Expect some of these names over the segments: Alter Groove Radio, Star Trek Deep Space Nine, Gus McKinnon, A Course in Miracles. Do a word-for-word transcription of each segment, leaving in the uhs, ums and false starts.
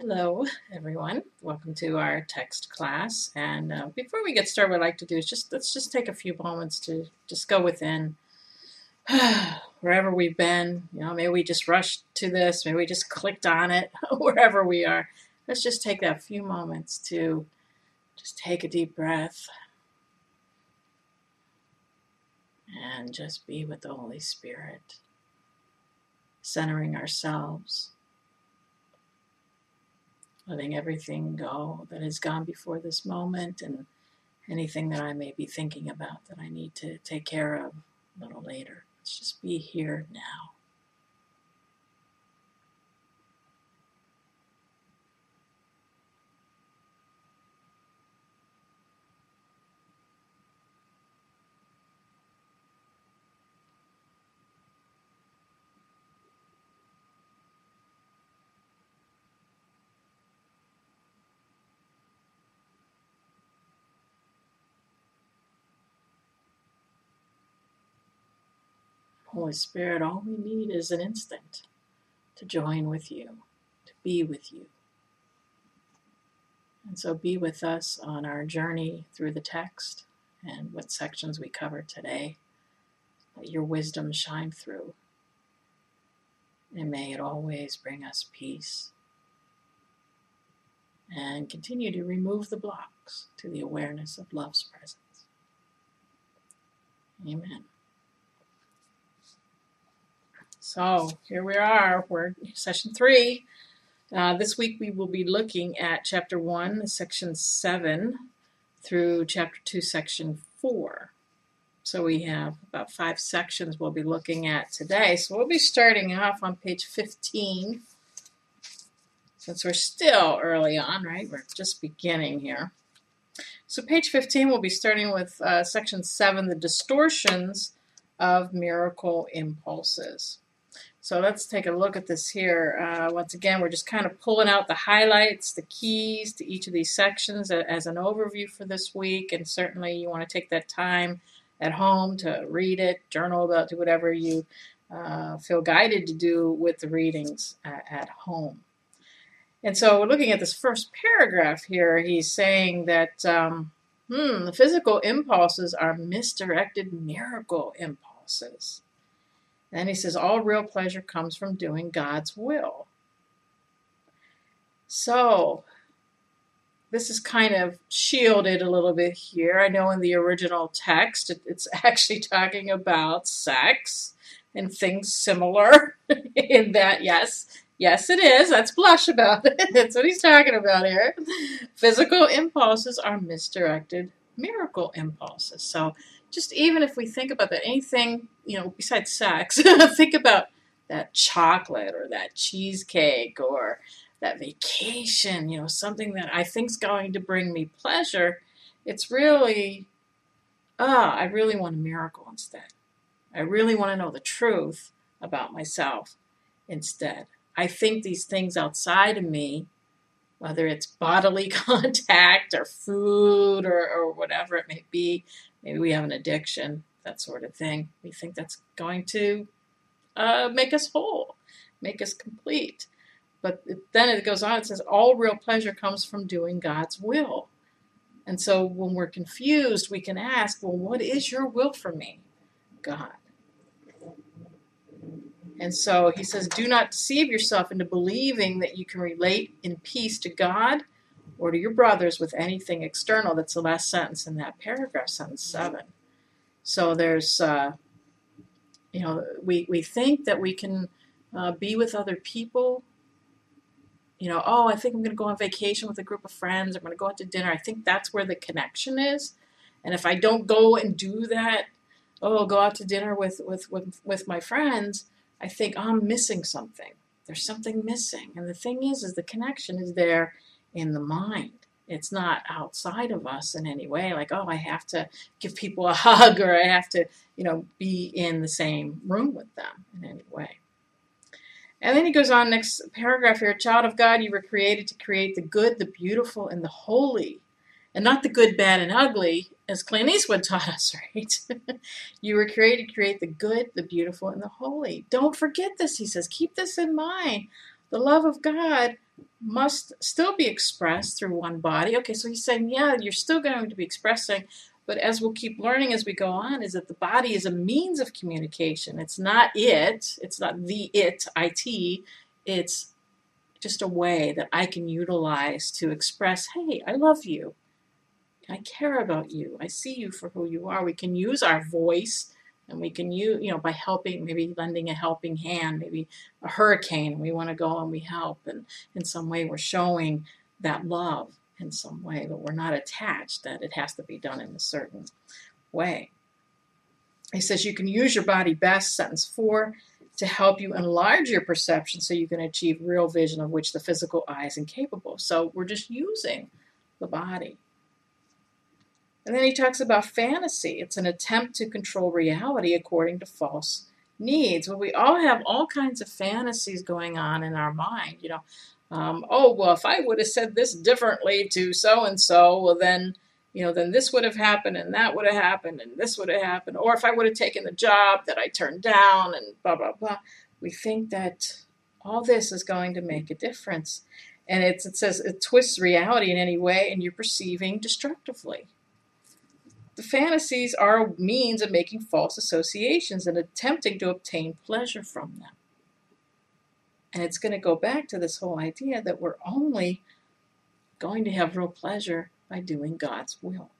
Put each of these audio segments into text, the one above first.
Hello, everyone. Welcome to our text class. And uh, before we get started, what I'd like to do is just, let's just take a few moments to just go within wherever we've been. You know, maybe we just rushed to this. Maybe we just clicked on it, wherever we are. Let's just take that few moments to just take a deep breath and just be with the Holy Spirit, centering ourselves. Letting everything go that has gone before this moment and anything that I may be thinking about that I need to take care of a little later. Let's just be here now. Holy Spirit, all we need is an instant to join with you, to be with you. And so be with us on our journey through the text and what sections we cover today. Let your wisdom shine through, and may it always bring us peace. And continue to remove the blocks to the awareness of love's presence. Amen. So here we are, we're session three. Uh, this week we will be looking at chapter one, section seven, through chapter two, section four. So we have about five sections we'll be looking at today. So we'll be starting off on page fifteen, since we're still early on, right? We're just beginning here. So page fifteen, we'll be starting with uh, section seven, the distortions of miracle impulses. So let's take a look at this here. Uh, once again, we're just kind of pulling out the highlights, the keys to each of these sections as an overview for this week. And certainly you want to take that time at home to read it, journal about, do whatever you uh, feel guided to do with the readings uh, at home. And so we're looking at this first paragraph here. He's saying that um, hmm, the physical impulses are misdirected miracle impulses. And he says, all real pleasure comes from doing God's will. So this is kind of shielded a little bit here. I know in the original text, it's actually talking about sex and things similar in that, yes, yes it is. Let's blush about it. That's what he's talking about here. Physical impulses are misdirected miracle impulses. So just even if we think about that, anything, you know, besides sex, think about that chocolate or that cheesecake or that vacation, you know, something that I think's going to bring me pleasure. It's really, ah, oh, I really want a miracle instead. I really want to know the truth about myself instead. I think these things outside of me, whether it's bodily contact or food or, or whatever it may be, maybe we have an addiction, that sort of thing. We think that's going to uh, make us whole, make us complete. But then it goes on, it says, all real pleasure comes from doing God's will. And so when we're confused, we can ask, well, what is your will for me, God? And so he says, do not deceive yourself into believing that you can relate in peace to God or to your brothers with anything external. That's the last sentence in that paragraph, sentence seven. So there's, uh, you know, we, we think that we can uh, be with other people. You know, oh, I think I'm going to go on vacation with a group of friends. I'm going to go out to dinner. I think that's where the connection is. And if I don't go and do that, oh, go out to dinner with, with, with, with my friends, I think, oh, I'm missing something. There's something missing. And the thing is, is the connection is there in the mind. It's not outside of us in any way, like, oh, I have to give people a hug, or I have to, you know, be in the same room with them in any way. And then he goes on, next paragraph here, child of God, you were created to create the good, the beautiful, and the holy, and not the good, bad, and ugly, as Clint Eastwood taught us, right? You were created to create the good, the beautiful, and the holy. Don't forget this, he says. Keep this in mind. The love of God must still be expressed through one body. Okay, so he's saying, yeah, you're still going to be expressing, but as we'll keep learning as we go on, is that the body is a means of communication. It's not it. It's not the it, I T. It's just a way that I can utilize to express, hey, I love you. I care about you. I see you for who you are. We can use our voice, and we can use, you know, by helping, maybe lending a helping hand, maybe a hurricane. We want to go and we help. And in some way, we're showing that love in some way, but we're not attached that it has to be done in a certain way. He says, you can use your body best, sentence four, to help you enlarge your perception so you can achieve real vision of which the physical eye is incapable. So we're just using the body. And then he talks about fantasy. It's an attempt to control reality according to false needs. Well, we all have all kinds of fantasies going on in our mind. You know, um, oh, well, if I would have said this differently to so-and-so, well, then, you know, then this would have happened, and that would have happened, and this would have happened. Or if I would have taken the job that I turned down, and blah, blah, blah. We think that all this is going to make a difference. And it's, it says it twists reality in any way, and you're perceiving destructively. The fantasies are a means of making false associations and attempting to obtain pleasure from them. And it's going to go back to this whole idea that we're only going to have real pleasure by doing God's will.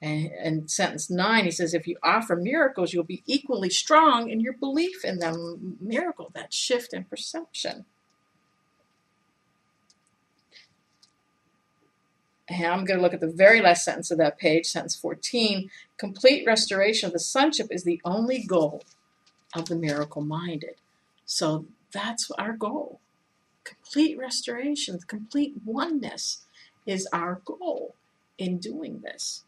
And in sentence nine, he says, if you offer miracles, you'll be equally strong in your belief in the miracle, that shift in perception. And I'm going to look at the very last sentence of that page, sentence fourteen. Complete restoration of the sonship is the only goal of the miracle-minded. So that's our goal. Complete restoration, complete oneness is our goal in doing this.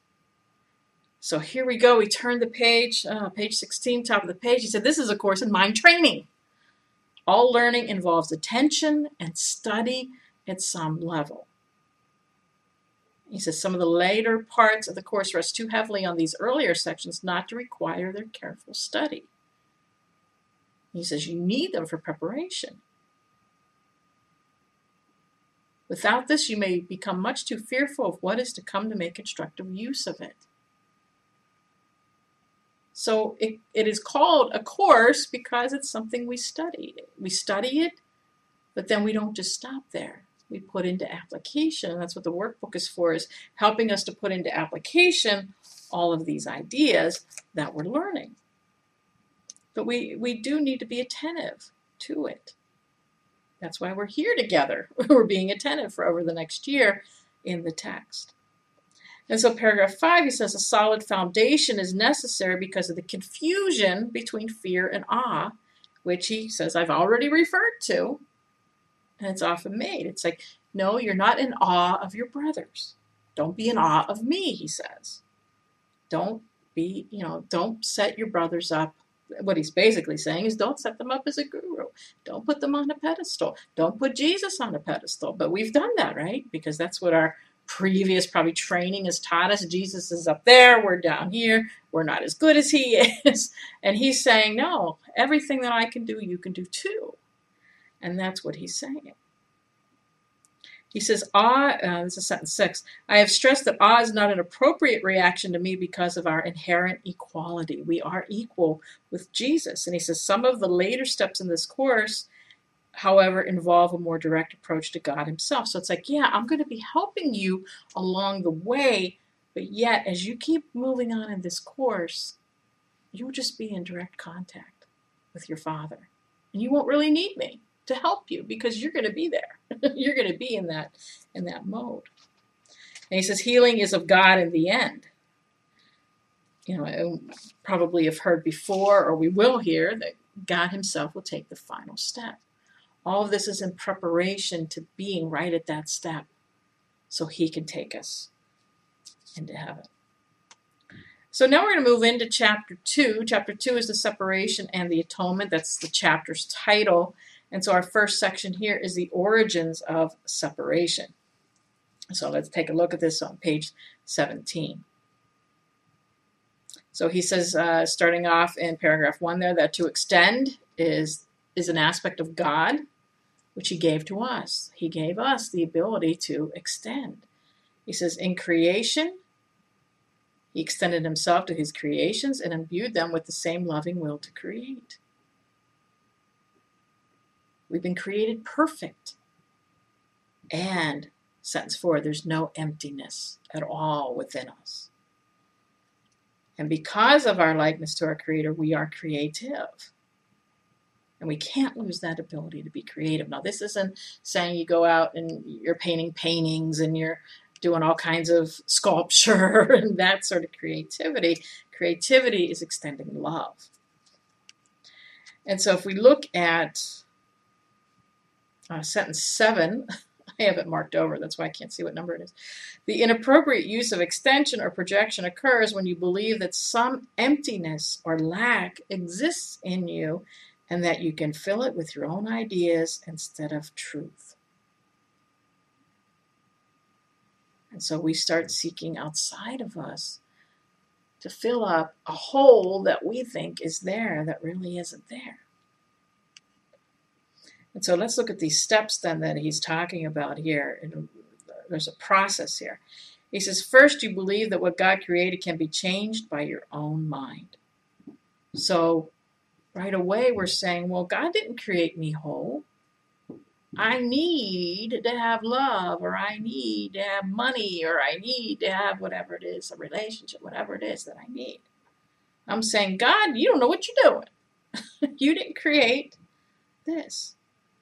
So here we go. We turn the page, uh, page sixteen, top of the page. He said, this is a course in mind training. All learning involves attention and study at some level. He says some of the later parts of the course rest too heavily on these earlier sections not to require their careful study. He says you need them for preparation. Without this, you may become much too fearful of what is to come to make constructive use of it. So it, it is called a course because it's something we study. We study it, but then we don't just stop there. We put into application, and that's what the workbook is for, is helping us to put into application all of these ideas that we're learning. But we, we do need to be attentive to it. That's why we're here together. We're being attentive for over the next year in the text. And so paragraph five, he says, a solid foundation is necessary because of the confusion between fear and awe, which he says I've already referred to. And it's often made. It's like, no, you're not in awe of your brothers. Don't be in awe of me, he says. Don't be, you know, don't set your brothers up. What he's basically saying is don't set them up as a guru. Don't put them on a pedestal. Don't put Jesus on a pedestal. But we've done that, right? Because that's what our previous probably training has taught us. Jesus is up there. We're down here. We're not as good as he is. And he's saying, no, everything that I can do, you can do too. And that's what he's saying. He says, awe, uh, this is sentence six, I have stressed that awe is not an appropriate reaction to me because of our inherent equality. We are equal with Jesus. And he says, some of the later steps in this course, however, involve a more direct approach to God himself. So it's like, yeah, I'm going to be helping you along the way, but yet as you keep moving on in this course, you'll just be in direct contact with your Father. And you won't really need me to help you because you're going to be there. You're going to be in that in that mode. And he says healing is of God in the end. you know, probably have heard before, or we will hear, that God himself will take the final step. All of this is in preparation to being right at that step so he can take us into heaven. So now we're going to move into chapter two. Chapter two is the separation and the atonement. That's the chapter's title. And so our first section here is the origins of separation. So let's take a look at this on page seventeen. So he says, uh, starting off in paragraph one there, that to extend is, is an aspect of God, which he gave to us. He gave us the ability to extend. He says, in creation, he extended himself to his creations and imbued them with the same loving will to create. We've been created perfect. And, sentence four, there's no emptiness at all within us. And because of our likeness to our Creator, we are creative. And we can't lose that ability to be creative. Now, this isn't saying you go out and you're painting paintings and you're doing all kinds of sculpture and that sort of creativity. Creativity is extending love. And so if we look at uh, sentence seven, I have it marked over, that's why I can't see what number it is. The inappropriate use of extension or projection occurs when you believe that some emptiness or lack exists in you and that you can fill it with your own ideas instead of truth. And so we start seeking outside of us to fill up a hole that we think is there that really isn't there. And so let's look at these steps then that he's talking about here. And there's a process here. He says, first you believe that what God created can be changed by your own mind. So right away we're saying, well, God didn't create me whole. I need to have love, or I need to have money, or I need to have whatever it is, a relationship, whatever it is that I need. I'm saying, God, you don't know what you're doing. You didn't create this.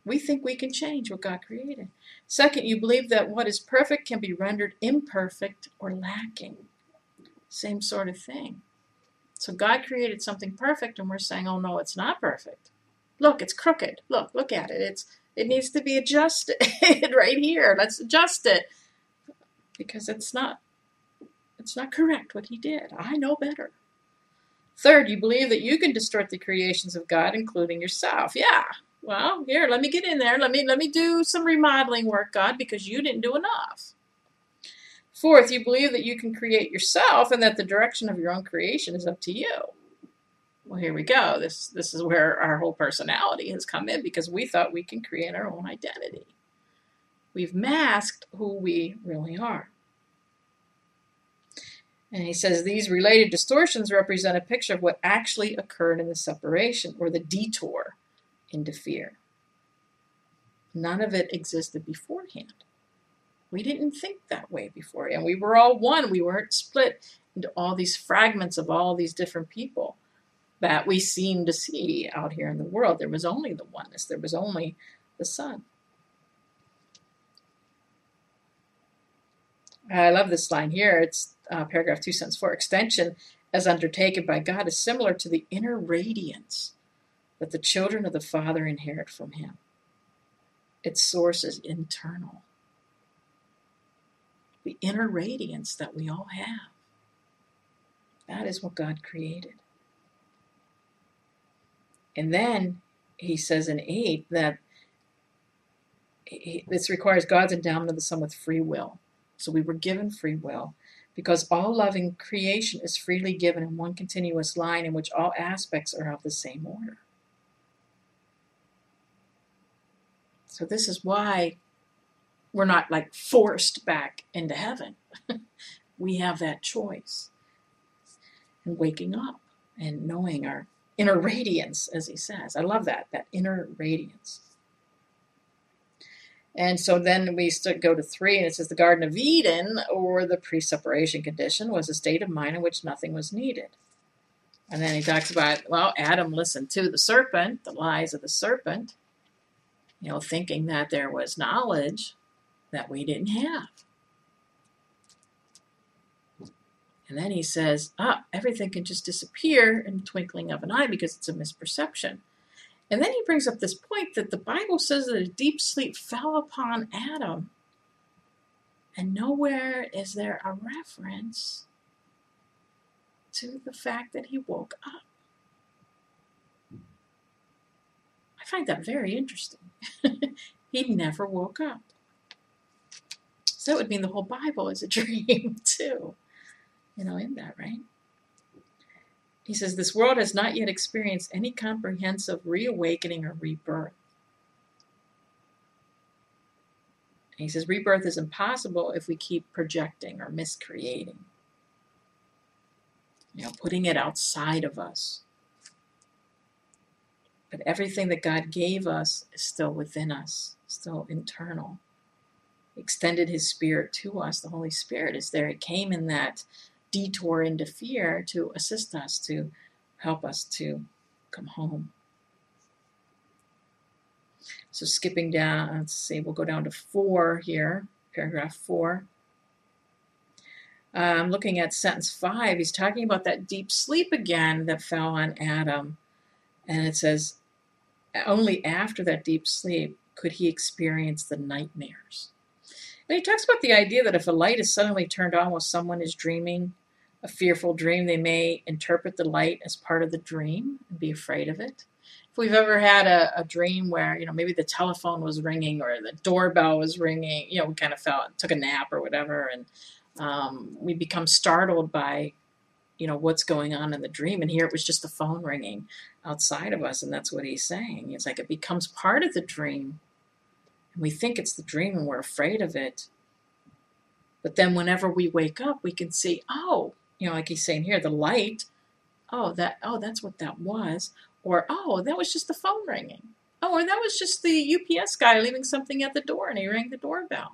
We think we can change what God created. Second, you believe that what is perfect can be rendered imperfect or lacking. Same sort of thing. So God created something perfect, and we're saying, oh, no, it's not perfect. Look, it's crooked. Look, look at it. It's It needs to be adjusted right here. Let's adjust it, because it's not, it's not correct what he did. I know better. Third, you believe that you can distort the creations of God, including yourself. Yeah. Well, here, let me get in there. Let me let me do some remodeling work, God, because you didn't do enough. Fourth, you believe that you can create yourself and that the direction of your own creation is up to you. Well, here we go. This, this is where our whole personality has come in, because we thought we can create our own identity. We've masked who we really are. And he says these related distortions represent a picture of what actually occurred in the separation, or the detour into fear. None of it existed beforehand. We didn't think that way beforehand. We were all one. We weren't split into all these fragments of all these different people that we seem to see out here in the world. There was only the oneness. There was only the sun. I love this line here. It's uh, paragraph two, sentence four. Extension as undertaken by God is similar to the inner radiance that the children of the Father inherit from him. Its source is internal. The inner radiance that we all have. That is what God created. And then he says in eight that he, this requires God's endowment of the Son with free will. So we were given free will, because all loving creation is freely given in one continuous line in which all aspects are of the same order. So this is why we're not like forced back into heaven. We have that choice. And waking up and knowing our inner radiance, as he says. I love that, that inner radiance. And so then we go to three, and it says the Garden of Eden, or the pre-separation condition, was a state of mind in which nothing was needed. And then he talks about, well, Adam listened to the serpent, the lies of the serpent, you know, thinking that there was knowledge that we didn't have. And then he says, ah, everything can just disappear in the twinkling of an eye because it's a misperception. And then he brings up this point that the Bible says that a deep sleep fell upon Adam. And nowhere is there a reference to the fact that he woke up. I find that very interesting. He never woke up. So that would mean the whole Bible is a dream too. You know, in that, right? He says, this world has not yet experienced any comprehensive reawakening or rebirth. And he says, rebirth is impossible if we keep projecting or miscreating. You know, putting it outside of us. But everything that God gave us is still within us, still internal. He extended his spirit to us. The Holy Spirit is there. It came in that detour into fear to assist us, to help us to come home. So skipping down, let's see, we'll go down to four here, paragraph four. I'm um, looking at sentence five. He's talking about that deep sleep again that fell on Adam. And it says, only after that deep sleep could he experience the nightmares. And he talks about the idea that if a light is suddenly turned on while someone is dreaming a fearful dream, they may interpret the light as part of the dream and be afraid of it. If we've ever had a, a dream where, you know, maybe the telephone was ringing or the doorbell was ringing, you know, we kind of felt, took a nap or whatever, and um, we become startled by, you know, what's going on in the dream. And here it was just the phone ringing outside of us, and that's what he's saying. It's like it becomes part of the dream. We think it's the dream and we're afraid of it. But then whenever we wake up, we can see, oh, you know, like he's saying here, the light, oh, that, oh, that's what that was. Or, oh, that was just the phone ringing. Oh, or that was just the U P S guy leaving something at the door and he rang the doorbell.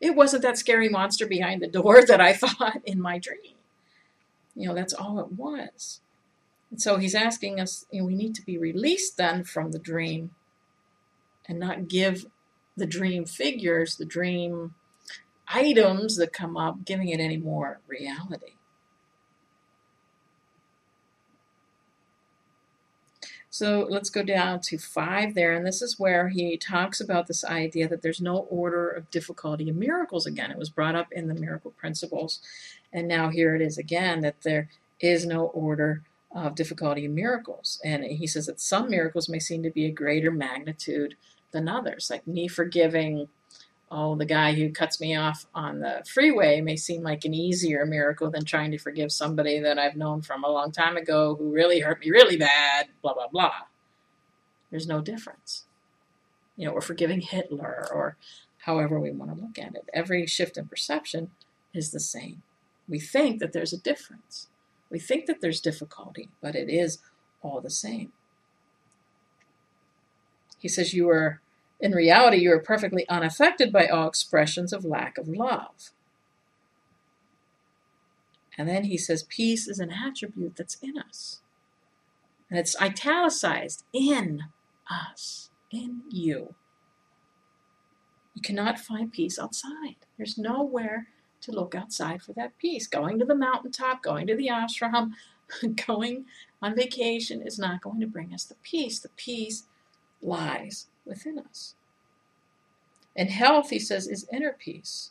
It wasn't that scary monster behind the door that I thought in my dream. You know, that's all it was. And so he's asking us, you know, we need to be released then from the dream and not give the dream figures, the dream items that come up, giving it any more reality. So let's go down to five there, and this is where he talks about this idea that there's no order of difficulty in miracles again. It was brought up in the miracle principles, and now here it is again, that there is no order of difficulty in miracles. And he says that some miracles may seem to be a greater magnitude than others, like me forgiving, oh, the guy who cuts me off on the freeway may seem like an easier miracle than trying to forgive somebody that I've known from a long time ago who really hurt me really bad, blah, blah, blah. There's no difference. You know, we're forgiving Hitler or however we want to look at it. Every shift in perception is the same. We think that there's a difference. We think that there's difficulty, but it is all the same. He says you are, in reality, you are perfectly unaffected by all expressions of lack of love. And then he says, peace is an attribute that's in us. And it's italicized, in us, in you. You cannot find peace outside. There's nowhere to look outside for that peace. Going to the mountaintop, going to the ashram, going on vacation is not going to bring us the peace. The peace lies within us. And health, he says, is inner peace.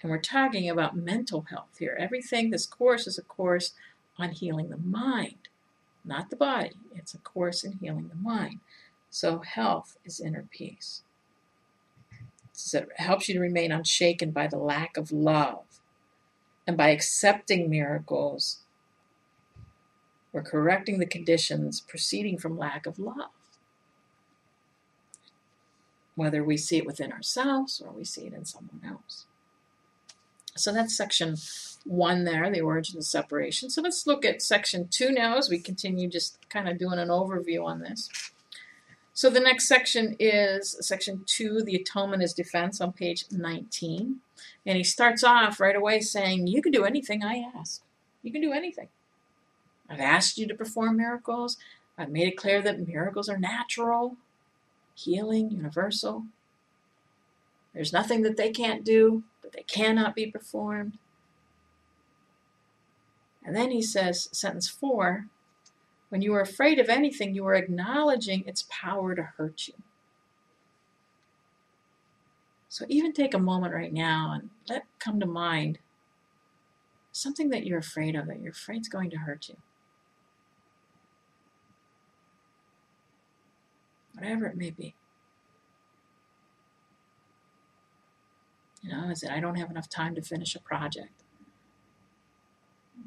And we're talking about mental health here. Everything, this course is a course on healing the mind, not the body. It's a course in healing the mind. So health is inner peace. So it helps you to remain unshaken by the lack of love. And by accepting miracles, we're correcting the conditions proceeding from lack of love. Whether we see it within ourselves or we see it in someone else. So that's section one there, the origin of separation. So let's look at section two now as we continue just kind of doing an overview on this. So the next section is section two, the atonement is defense, on page nineteen. And he starts off right away saying, you can do anything I ask. You can do anything. I've asked you to perform miracles. I've made it clear that miracles are natural. Healing, universal. There's nothing that they can't do, that they cannot be performed. And then he says, sentence four, when you are afraid of anything, you are acknowledging its power to hurt you. So even take a moment right now and let come to mind something that you're afraid of, that you're afraid is going to hurt you. Whatever it may be. You know, is it I don't have enough time to finish a project?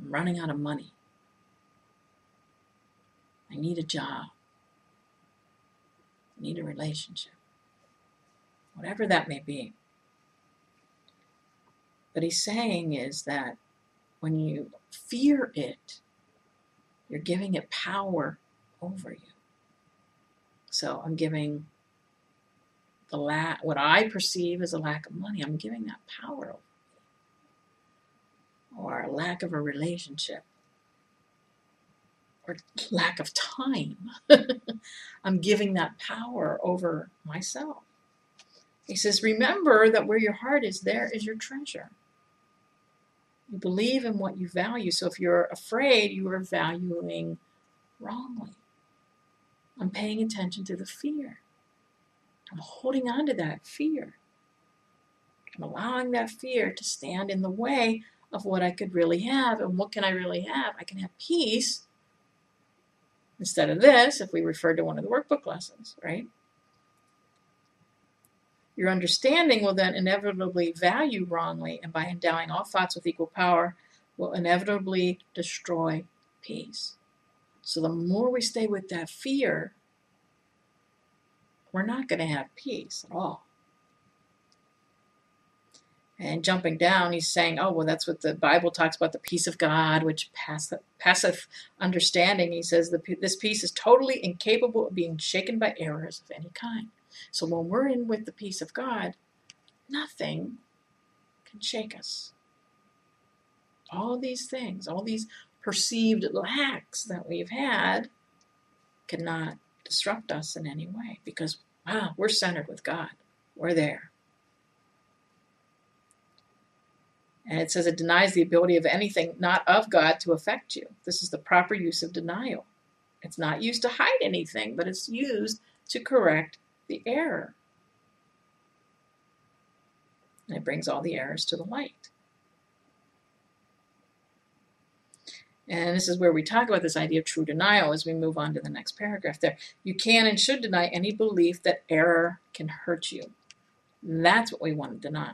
I'm running out of money. I need a job. I need a relationship. Whatever that may be. What he's saying is that when you fear it, you're giving it power over you. So I'm giving the la- what I perceive as a lack of money, I'm giving that power over me. Or a lack of a relationship. Or lack of time. I'm giving that power over myself. He says, remember that where your heart is, there is your treasure. You believe in what you value. So if you're afraid, you are valuing wrongly. I'm paying attention to the fear. I'm holding on to that fear. I'm allowing that fear to stand in the way of what I could really have. And what can I really have? I can have peace instead of this, if we refer to one of the workbook lessons, right? Your understanding will then inevitably value wrongly, and by endowing all thoughts with equal power, will inevitably destroy peace. So the more we stay with that fear, we're not going to have peace at all. And jumping down, he's saying, oh, well, that's what the Bible talks about, the peace of God, which passeth understanding. He says the, this peace is totally incapable of being shaken by errors of any kind. So when we're in with the peace of God, nothing can shake us. All these things, all these perceived lacks that we've had cannot disrupt us in any way because, wow, we're centered with God. We're there. And it says it denies the ability of anything not of God to affect you. This is the proper use of denial. It's not used to hide anything, but it's used to correct the error. And it brings all the errors to the light. And this is where we talk about this idea of true denial as we move on to the next paragraph there. You can and should deny any belief that error can hurt you. And that's what we want to deny.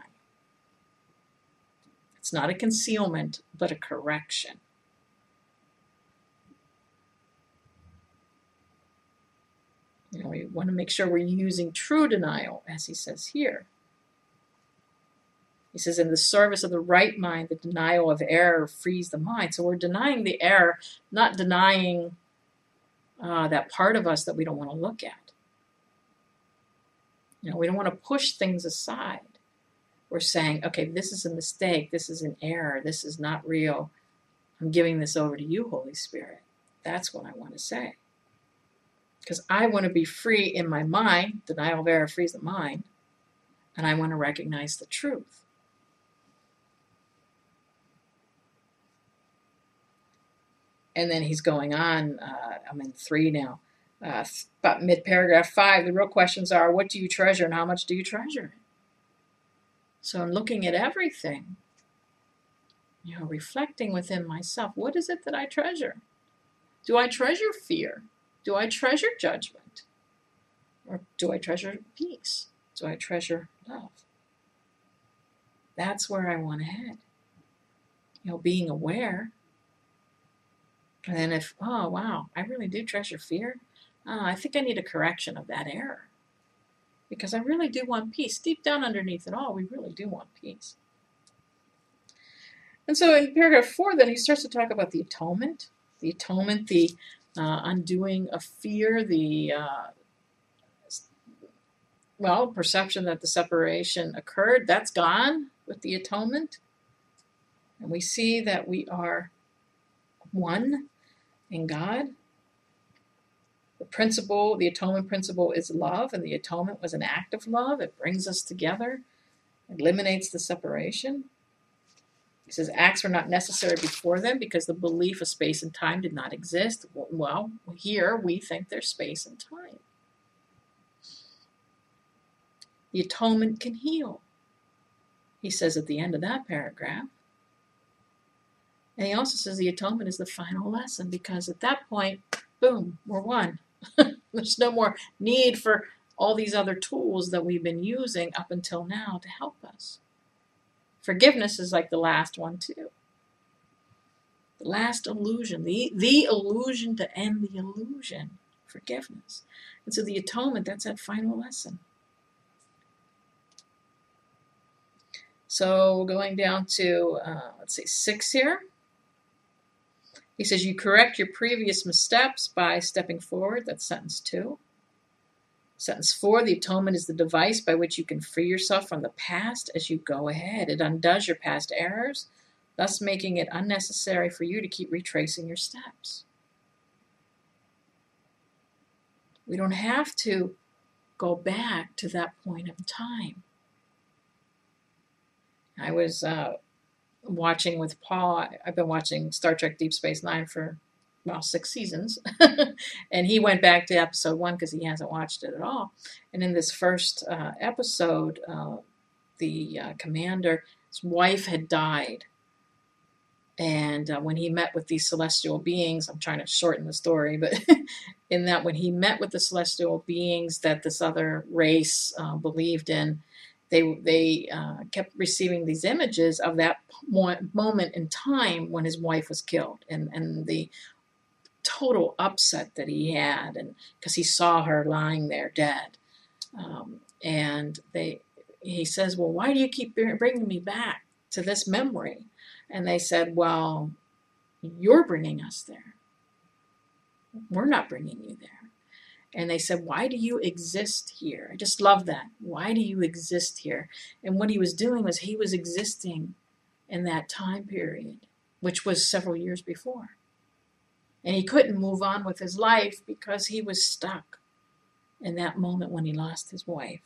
It's not a concealment, but a correction. You know, we want to make sure we're using true denial, as he says here. He says, in the service of the right mind, the denial of error frees the mind. So we're denying the error, not denying uh, that part of us that we don't want to look at. You know, we don't want to push things aside. We're saying, okay, this is a mistake. This is an error. This is not real. I'm giving this over to you, Holy Spirit. That's what I want to say. Because I want to be free in my mind. Denial of error frees the mind. And I want to recognize the truth. And then he's going on, uh, I'm in three now, uh, about mid-paragraph five, the real questions are, what do you treasure and how much do you treasure it? So I'm looking at everything, you know, reflecting within myself. What is it that I treasure? Do I treasure fear? Do I treasure judgment? Or do I treasure peace? Do I treasure love? That's where I want to head. You know, being aware. And then if, oh, wow, I really do treasure fear, uh, I think I need a correction of that error. Because I really do want peace. Deep down underneath it all, we really do want peace. And so in paragraph four, then he starts to talk about the atonement. The atonement, the uh, undoing of fear, the, uh, well, perception that the separation occurred. That's gone with the atonement. And we see that we are one in God. The principle, the atonement principle is love, and the atonement was an act of love. It brings us together, eliminates the separation. He says acts were not necessary before them because the belief of space and time did not exist. Well, here we think there's space and time. The atonement can heal, he says at the end of that paragraph. And he also says the atonement is the final lesson, because at that point, boom, we're one. There's no more need for all these other tools that we've been using up until now to help us. Forgiveness is like the last one too. The last illusion, the, the illusion to end the illusion, forgiveness. And so the atonement, that's that final lesson. So going down to, uh, let's see, six here. He says, you correct your previous missteps by stepping forward. That's sentence two. Sentence four, the atonement is the device by which you can free yourself from the past as you go ahead. It undoes your past errors, thus making it unnecessary for you to keep retracing your steps. We don't have to go back to that point of time. I was uh, watching with Paul. I've been watching Star Trek Deep Space Nine for well, six seasons. And he went back to episode one because he hasn't watched it at all. And in this first uh, episode, uh, the uh, commander, his wife had died. And uh, when he met with these celestial beings, I'm trying to shorten the story, but in that when he met with the celestial beings that this other race uh, believed in, they, they uh, kept receiving these images of that moment in time when his wife was killed, and, and the total upset that he had, and because he saw her lying there dead. Um, and they, he says, well, why do you keep bringing me back to this memory? And they said, well, you're bringing us there. We're not bringing you there. And they said, why do you exist here? I just love that. Why do you exist here? And what he was doing was he was existing in that time period, which was several years before. And he couldn't move on with his life because he was stuck in that moment when he lost his wife.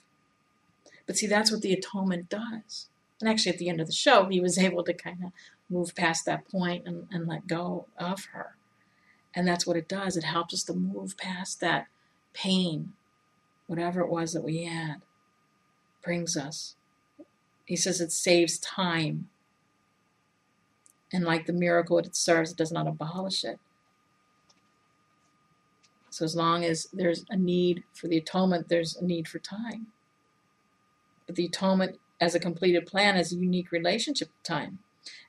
But see, that's what the atonement does. And actually, at the end of the show, he was able to kind of move past that point and, and let go of her. And that's what it does. It helps us to move past that pain, whatever it was that we had, brings us. He says it saves time. And like the miracle that it serves, it does not abolish it. So as long as there's a need for the atonement, there's a need for time. But the atonement as a completed plan is a unique relationship to time.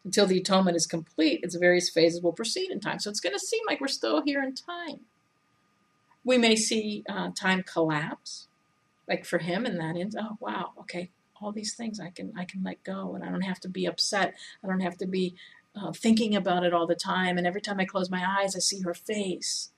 Until the atonement is complete, its various phases will proceed in time. So it's going to seem like we're still here in time. We may see uh, time collapse, like for him, and that ends, oh, wow, okay, all these things I can I can let go, and I don't have to be upset. I don't have to be uh, thinking about it all the time, and every time I close my eyes, I see her face,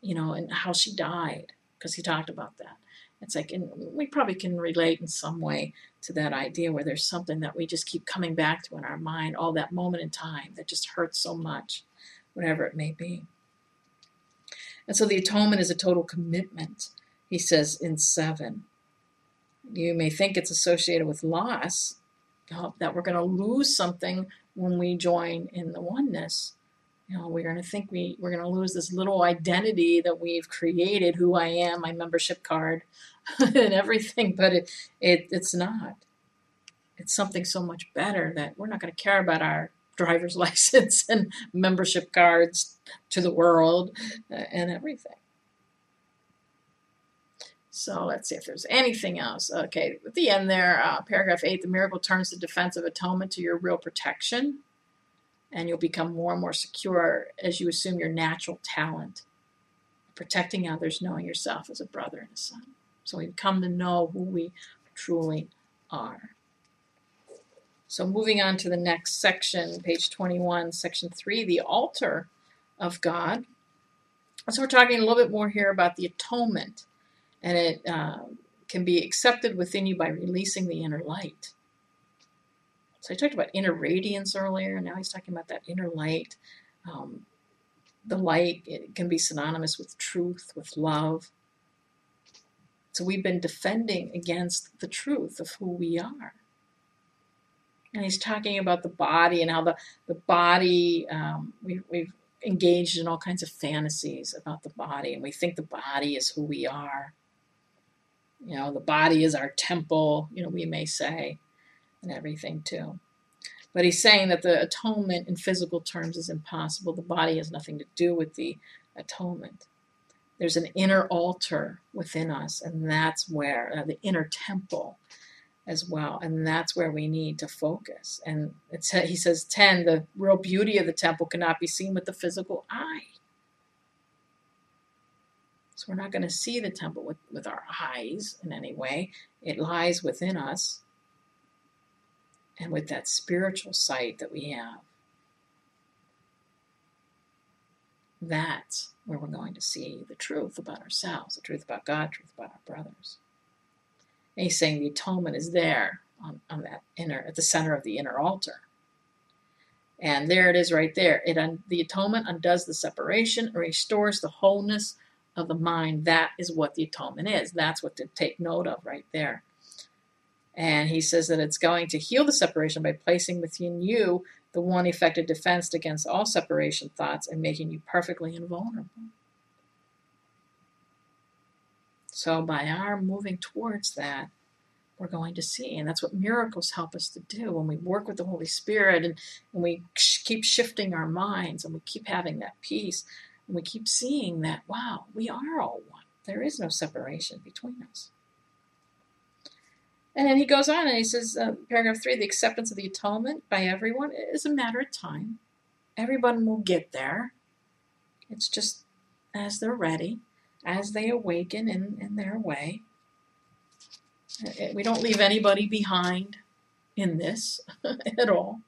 you know, and how she died, because he talked about that. It's like, and we probably can relate in some way to that idea where there's something that we just keep coming back to in our mind, all that moment in time that just hurts so much, whatever it may be. And so the atonement is a total commitment, he says in seven. You may think it's associated with loss, that we're going to lose something when we join in the oneness. You know, we're going to think we, we're going to lose this little identity that we've created, who I am, my membership card, and everything, but it, it it's not. It's something so much better that we're not going to care about our driver's license and membership cards to the world and everything. So let's see if there's anything else. Okay, at the end there, uh, paragraph eight, the miracle turns the defense of atonement to your real protection, and you'll become more and more secure as you assume your natural talent, protecting others, knowing yourself as a brother and a son. So we've come to know who we truly are. So moving on to the next section, page twenty-one, section three, the altar of God. So we're talking a little bit more here about the atonement, and it uh, can be accepted within you by releasing the inner light. So I talked about inner radiance earlier, and now he's talking about that inner light. Um, the light, it can be synonymous with truth, with love. So we've been defending against the truth of who we are. And he's talking about the body and how the, the body, um, we, we've engaged in all kinds of fantasies about the body, and we think the body is who we are. You know, the body is our temple, you know, we may say, and everything too. But he's saying that the atonement in physical terms is impossible. The body has nothing to do with the atonement. There's an inner altar within us, and that's where, uh, the inner temple as well, and that's where we need to focus. And it's, he says, ten, the real beauty of the temple cannot be seen with the physical eye. So we're not going to see the temple with, with our eyes in any way. It lies within us, and with that spiritual sight that we have, that's where we're going to see the truth about ourselves, the truth about God, the truth about our brothers. And he's saying the atonement is there on, on that inner, at the center of the inner altar. And there it is right there. It un, the atonement undoes the separation and restores the wholeness of the mind. That is what the atonement is. That's what to take note of right there. And he says that it's going to heal the separation by placing within you the one effective defense against all separation thoughts and making you perfectly invulnerable. So by our moving towards that, we're going to see. And that's what miracles help us to do. When we work with the Holy Spirit and, and we sh- keep shifting our minds and we keep having that peace and we keep seeing that, wow, we are all one. There is no separation between us. And then he goes on and he says, uh, paragraph three, the acceptance of the atonement by everyone is a matter of time. Everyone will get there. It's just as they're ready, as they awaken in, in their way. We don't leave anybody behind in this at all.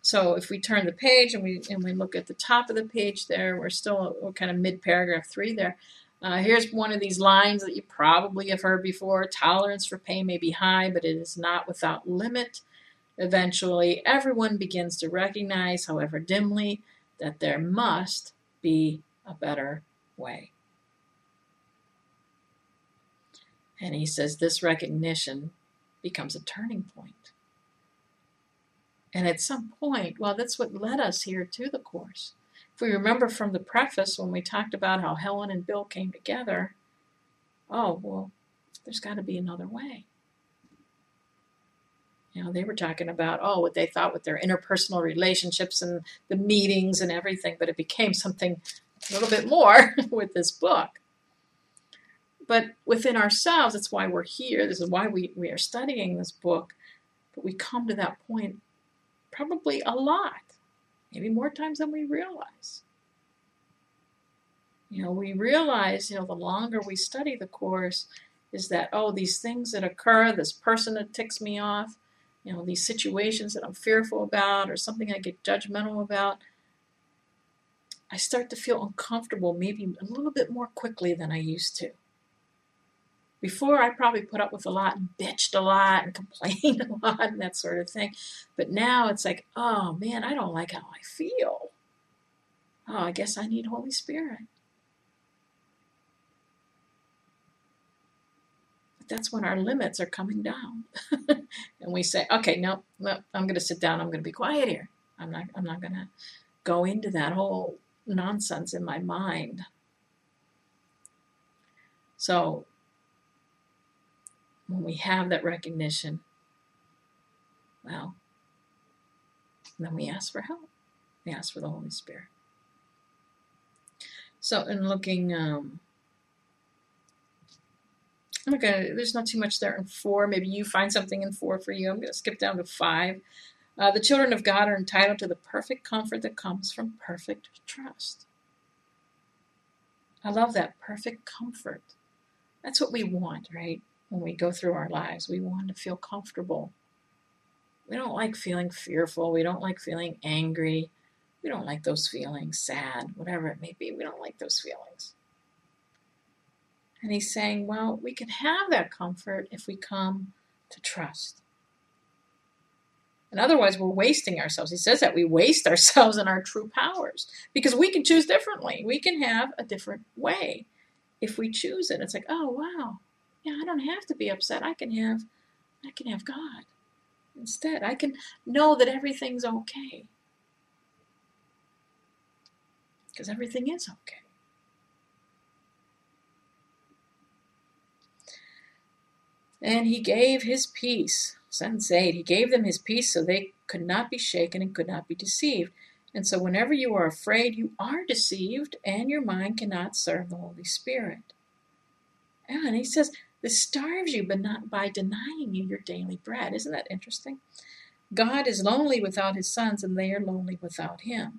So if we turn the page and we and we look at the top of the page there, we're still we're kind of mid-paragraph three there. Uh, here's one of these lines that you probably have heard before. Tolerance for pain may be high, but it is not without limit. Eventually, everyone begins to recognize, however dimly, that there must be a better way. And he says this recognition becomes a turning point. And at some point, well, that's what led us here to the Course. If we remember from the preface when we talked about how Helen and Bill came together, oh, well, there's got to be another way. You know, they were talking about, oh, what they thought with their interpersonal relationships and the meetings and everything, but it became something a little bit more with this book. But within ourselves, that's why we're here. This is why we, we are studying this book. But we come to that point probably a lot. Maybe more times than we realize. You know, we realize, you know, the longer we study the Course is that, oh, these things that occur, this person that ticks me off, you know, these situations that I'm fearful about or something I get judgmental about, I start to feel uncomfortable maybe a little bit more quickly than I used to. Before, I probably put up with a lot and bitched a lot and complained a lot and that sort of thing. But now it's like, oh, man, I don't like how I feel. Oh, I guess I need Holy Spirit. But that's when our limits are coming down. And we say, okay, no, no, I'm going to sit down. I'm going to be quiet here. I'm not, I'm not going to go into that whole nonsense in my mind. So when we have that recognition, well, then we ask for help. We ask for the Holy Spirit. So in looking, um, I'm gonna, there's not too much there in four. Maybe you find something in four for you. I'm going to skip down to five. Uh, the children of God are entitled to the perfect comfort that comes from perfect trust. I love that, perfect comfort. That's what we want, right? When we go through our lives, we want to feel comfortable. We don't like feeling fearful. We don't like feeling angry. We don't like those feelings, sad, whatever it may be. We don't like those feelings. And he's saying, well, we can have that comfort if we come to trust. And otherwise, we're wasting ourselves. He says that we waste ourselves in our true powers because we can choose differently. We can have a different way if we choose it. It's like, oh, wow. Yeah, I don't have to be upset. I can have I can have God instead. I can know that everything's okay. Because everything is okay. And he gave his peace. Sense eight, he gave them his peace so they could not be shaken and could not be deceived. And so whenever you are afraid, you are deceived and your mind cannot serve the Holy Spirit. And he says, this starves you but not by denying you your daily bread. Isn't that interesting? God is lonely without his sons and they are lonely without him.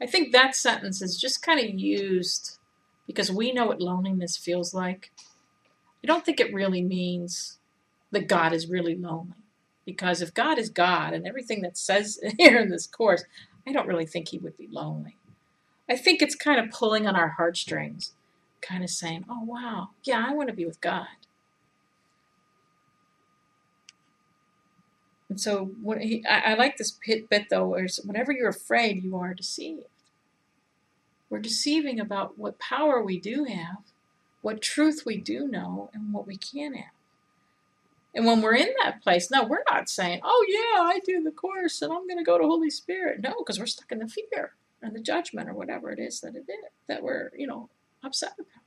I think that sentence is just kind of used because we know what loneliness feels like. I don't think it really means that God is really lonely. Because if God is God and everything that says here in this course, I don't really think he would be lonely. I think it's kind of pulling on our heartstrings, kind of saying, oh, wow, yeah, I want to be with God. And so what he, I, I like this bit, though, where whenever you're afraid, you are deceived. We're deceiving about what power we do have, what truth we do know, and what we can have. And when we're in that place, no, we're not saying, oh, yeah, I do the course and I'm going to go to Holy Spirit. No, because we're stuck in the fear or the judgment or whatever it is that it is, that we're, you know, upset about.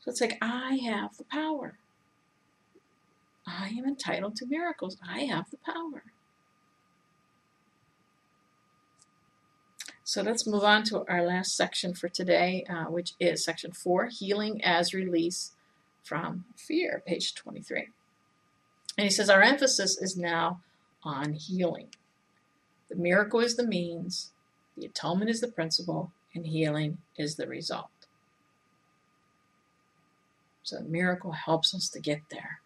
So it's like, I have the power. I am entitled to miracles. I have the power. So let's move on to our last section for today, uh, which is section four, Healing as Release from Fear, page twenty-three. And he says, our emphasis is now on healing. The miracle is the means, the atonement is the principle, and healing is the result. So the miracle helps us to get there.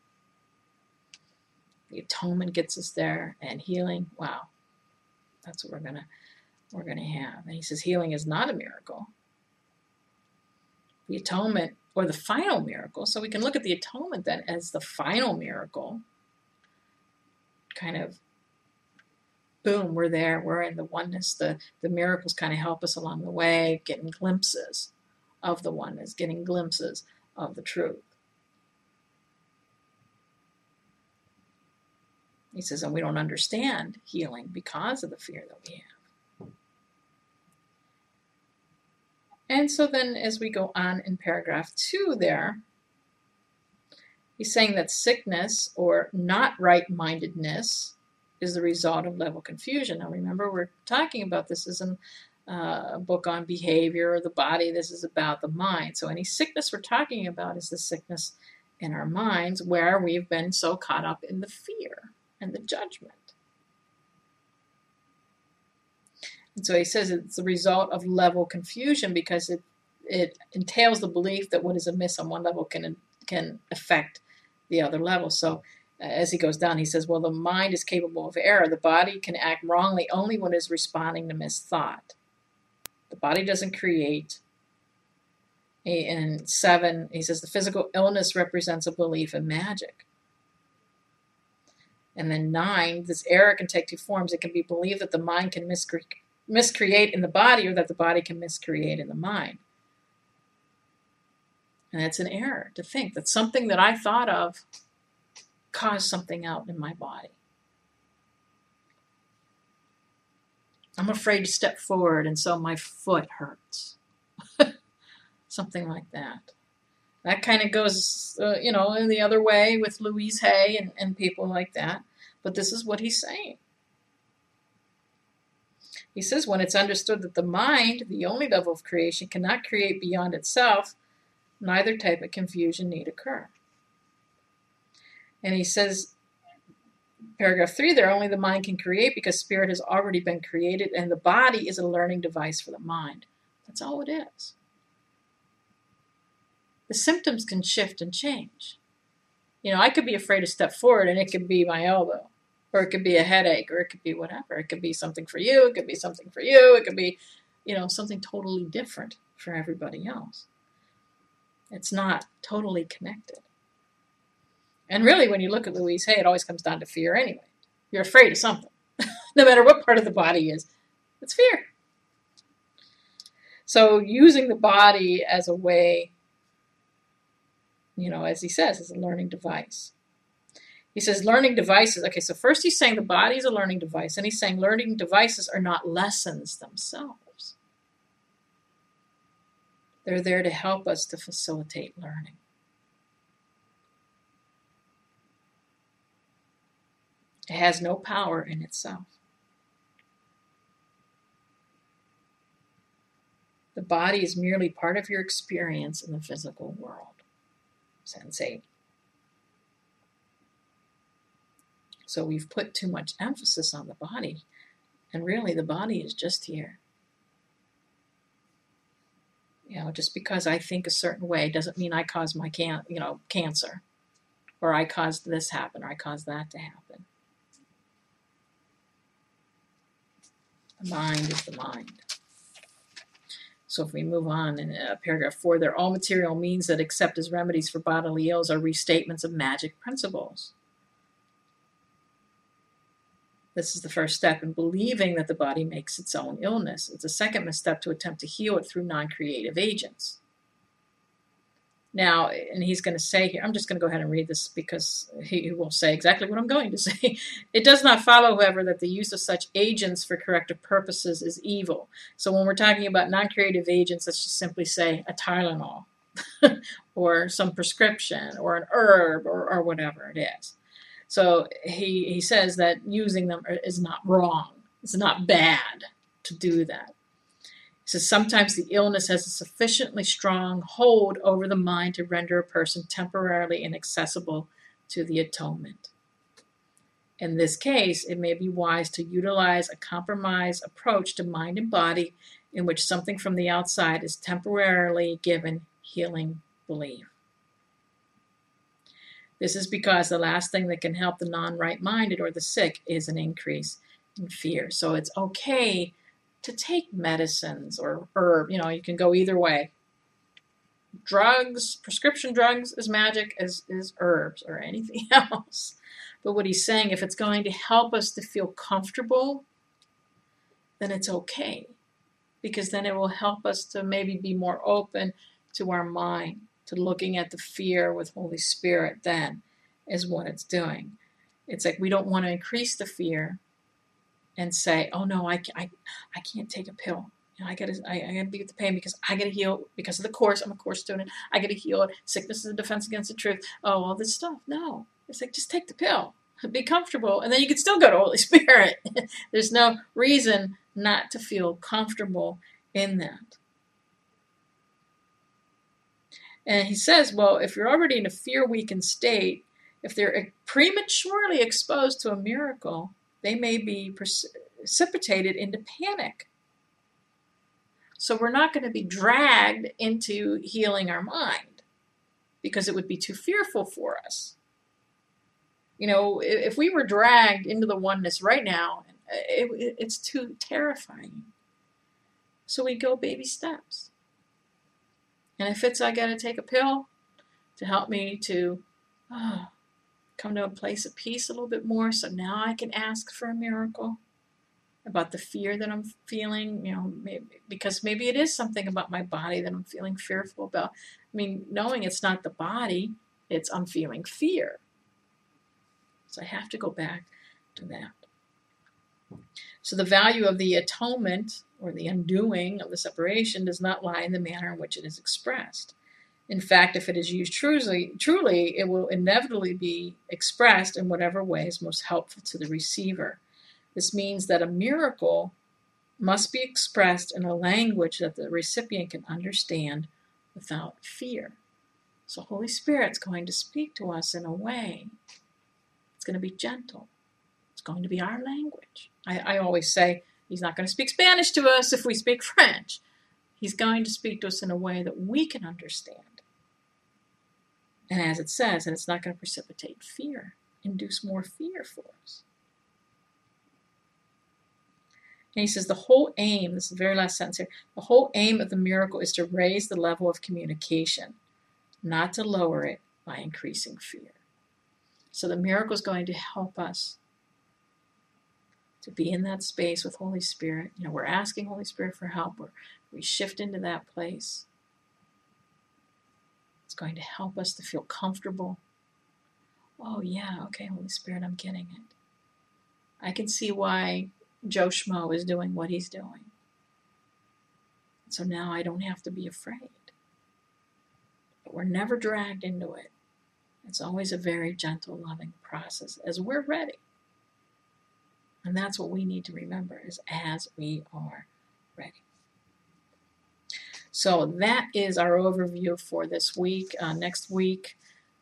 The atonement gets us there, and healing, wow, that's what we're gonna we're gonna have. And he says healing is not a miracle. The atonement, or the final miracle, so we can look at the atonement then as the final miracle. Kind of, boom, we're there, we're in the oneness. The, the miracles kind of help us along the way, getting glimpses of the oneness, getting glimpses of the truth. He says, and we don't understand healing because of the fear that we have. And so then as we go on in paragraph two there, he's saying that sickness or not right-mindedness is the result of level confusion. Now remember, we're talking about this isn't uh, a book on behavior or the body. This is about the mind. So any sickness we're talking about is the sickness in our minds where we've been so caught up in the fear and the judgment. And so he says it's the result of level confusion because it, it entails the belief that what is amiss on one level can, can affect the other level. So as he goes down, he says, well, the mind is capable of error. The body can act wrongly only when it is responding to misthought. The body doesn't create. And seven, he says the physical illness represents a belief in magic. And then nine, this error can take two forms. It can be believed that the mind can miscreate. miscreate in the body or that the body can miscreate in the mind. And it's an error to think that something that I thought of caused something out in my body. I'm afraid to step forward and so my foot hurts. Something like that. That kind of goes, uh, you know, in the other way with Louise Hay and, and people like that. But this is what he's saying. He says, when it's understood that the mind, the only level of creation, cannot create beyond itself, neither type of confusion need occur. And he says, paragraph three there, only the mind can create because spirit has already been created and the body is a learning device for the mind. That's all it is. The symptoms can shift and change. You know, I could be afraid to step forward and it could be my elbow. Or it could be a headache, or it could be whatever. It could be something for you, it could be something for you, it could be, you know, something totally different for everybody else. It's not totally connected. And really, when you look at Louise Hay, it always comes down to fear anyway. You're afraid of something. No matter what part of the body is, it's fear. So using the body as a way you know, as he says, is a learning device. He says learning devices. Okay, so first he's saying the body is a learning device, and he's saying learning devices are not lessons themselves. They're there to help us to facilitate learning. It has no power in itself. The body is merely part of your experience in the physical world. Sensei. So we've put too much emphasis on the body, and really the body is just here. You know, just because I think a certain way doesn't mean I caused my can you know cancer, or I caused this happen, or I caused that to happen. The mind is the mind. So if we move on in uh, paragraph four, they're all material means that accept as remedies for bodily ills are restatements of magic principles. This is the first step in believing that the body makes its own illness. It's a second misstep to attempt to heal it through non-creative agents. Now, and he's going to say here, I'm just going to go ahead and read this because he will say exactly what I'm going to say. It does not follow, however, that the use of such agents for corrective purposes is evil. So when we're talking about non-creative agents, let's just simply say a Tylenol or some prescription or an herb or, or whatever it is. So he, he says that using them is not wrong. It's not bad to do that. He says, sometimes the illness has a sufficiently strong hold over the mind to render a person temporarily inaccessible to the atonement. In this case, it may be wise to utilize a compromise approach to mind and body in which something from the outside is temporarily given healing belief. This is because the last thing that can help the non-right-minded or the sick is an increase in fear. So it's okay to take medicines or herb. You know, you can go either way. Drugs, prescription drugs is magic as is herbs or anything else. But what he's saying, if it's going to help us to feel comfortable, then it's okay. Because then it will help us to maybe be more open to our mind, to looking at the fear with Holy Spirit. Then is what it's doing. It's like we don't want to increase the fear and say, oh no, I, I, I can't take a pill. You know, I gotta, I, I gotta be with the pain because I gotta heal because of the course. I'm a course student. I gotta heal it. Sickness is a defense against the truth. Oh, all this stuff. No, it's like just take the pill, be comfortable, and then you can still go to Holy Spirit. There's no reason not to feel comfortable in that. And he says, well, if you're already in a fear-weakened state, if they're prematurely exposed to a miracle, they may be precipitated into panic. So we're not going to be dragged into healing our mind because it would be too fearful for us. You know, if we were dragged into the oneness right now, it, it's too terrifying. So we go baby steps. And if it's I got to take a pill to help me to oh, come to a place of peace a little bit more, so now I can ask for a miracle about the fear that I'm feeling, you know, maybe, because maybe it is something about my body that I'm feeling fearful about. I mean, knowing it's not the body, it's I'm feeling fear. So I have to go back to that. So the value of the atonement or the undoing of the separation does not lie in the manner in which it is expressed. In fact, if it is used truly, truly, it will inevitably be expressed in whatever way is most helpful to the receiver. This means that a miracle must be expressed in a language that the recipient can understand without fear. So Holy Spirit's going to speak to us in a way. It's going to be gentle. It's going to be our language. I, I always say, he's not going to speak Spanish to us if we speak French. He's going to speak to us in a way that we can understand. And as it says, and it's not going to precipitate fear, induce more fear for us. And he says the whole aim, this is the very last sentence here, the whole aim of the miracle is to raise the level of communication, not to lower it by increasing fear. So the miracle is going to help us to be in that space with Holy Spirit. You know, we're asking Holy Spirit for help. We're, we shift into that place. It's going to help us to feel comfortable. Oh yeah, okay, Holy Spirit, I'm getting it. I can see why Joe Schmo is doing what he's doing. So now I don't have to be afraid. But we're never dragged into it. It's always a very gentle, loving process as we're ready. And that's what we need to remember, is as we are ready. So that is our overview for this week. Uh, next week,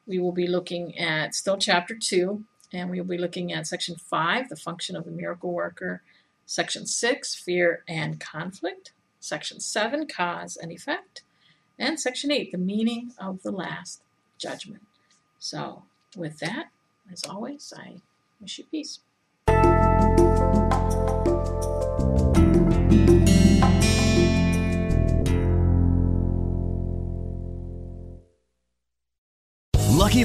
we will be looking at still chapter two, and we will be looking at section five, the function of the miracle worker, section six, fear and conflict, section seven, cause and effect, and section eight, the meaning of the last judgment. So with that, as always, I wish you peace. Lucky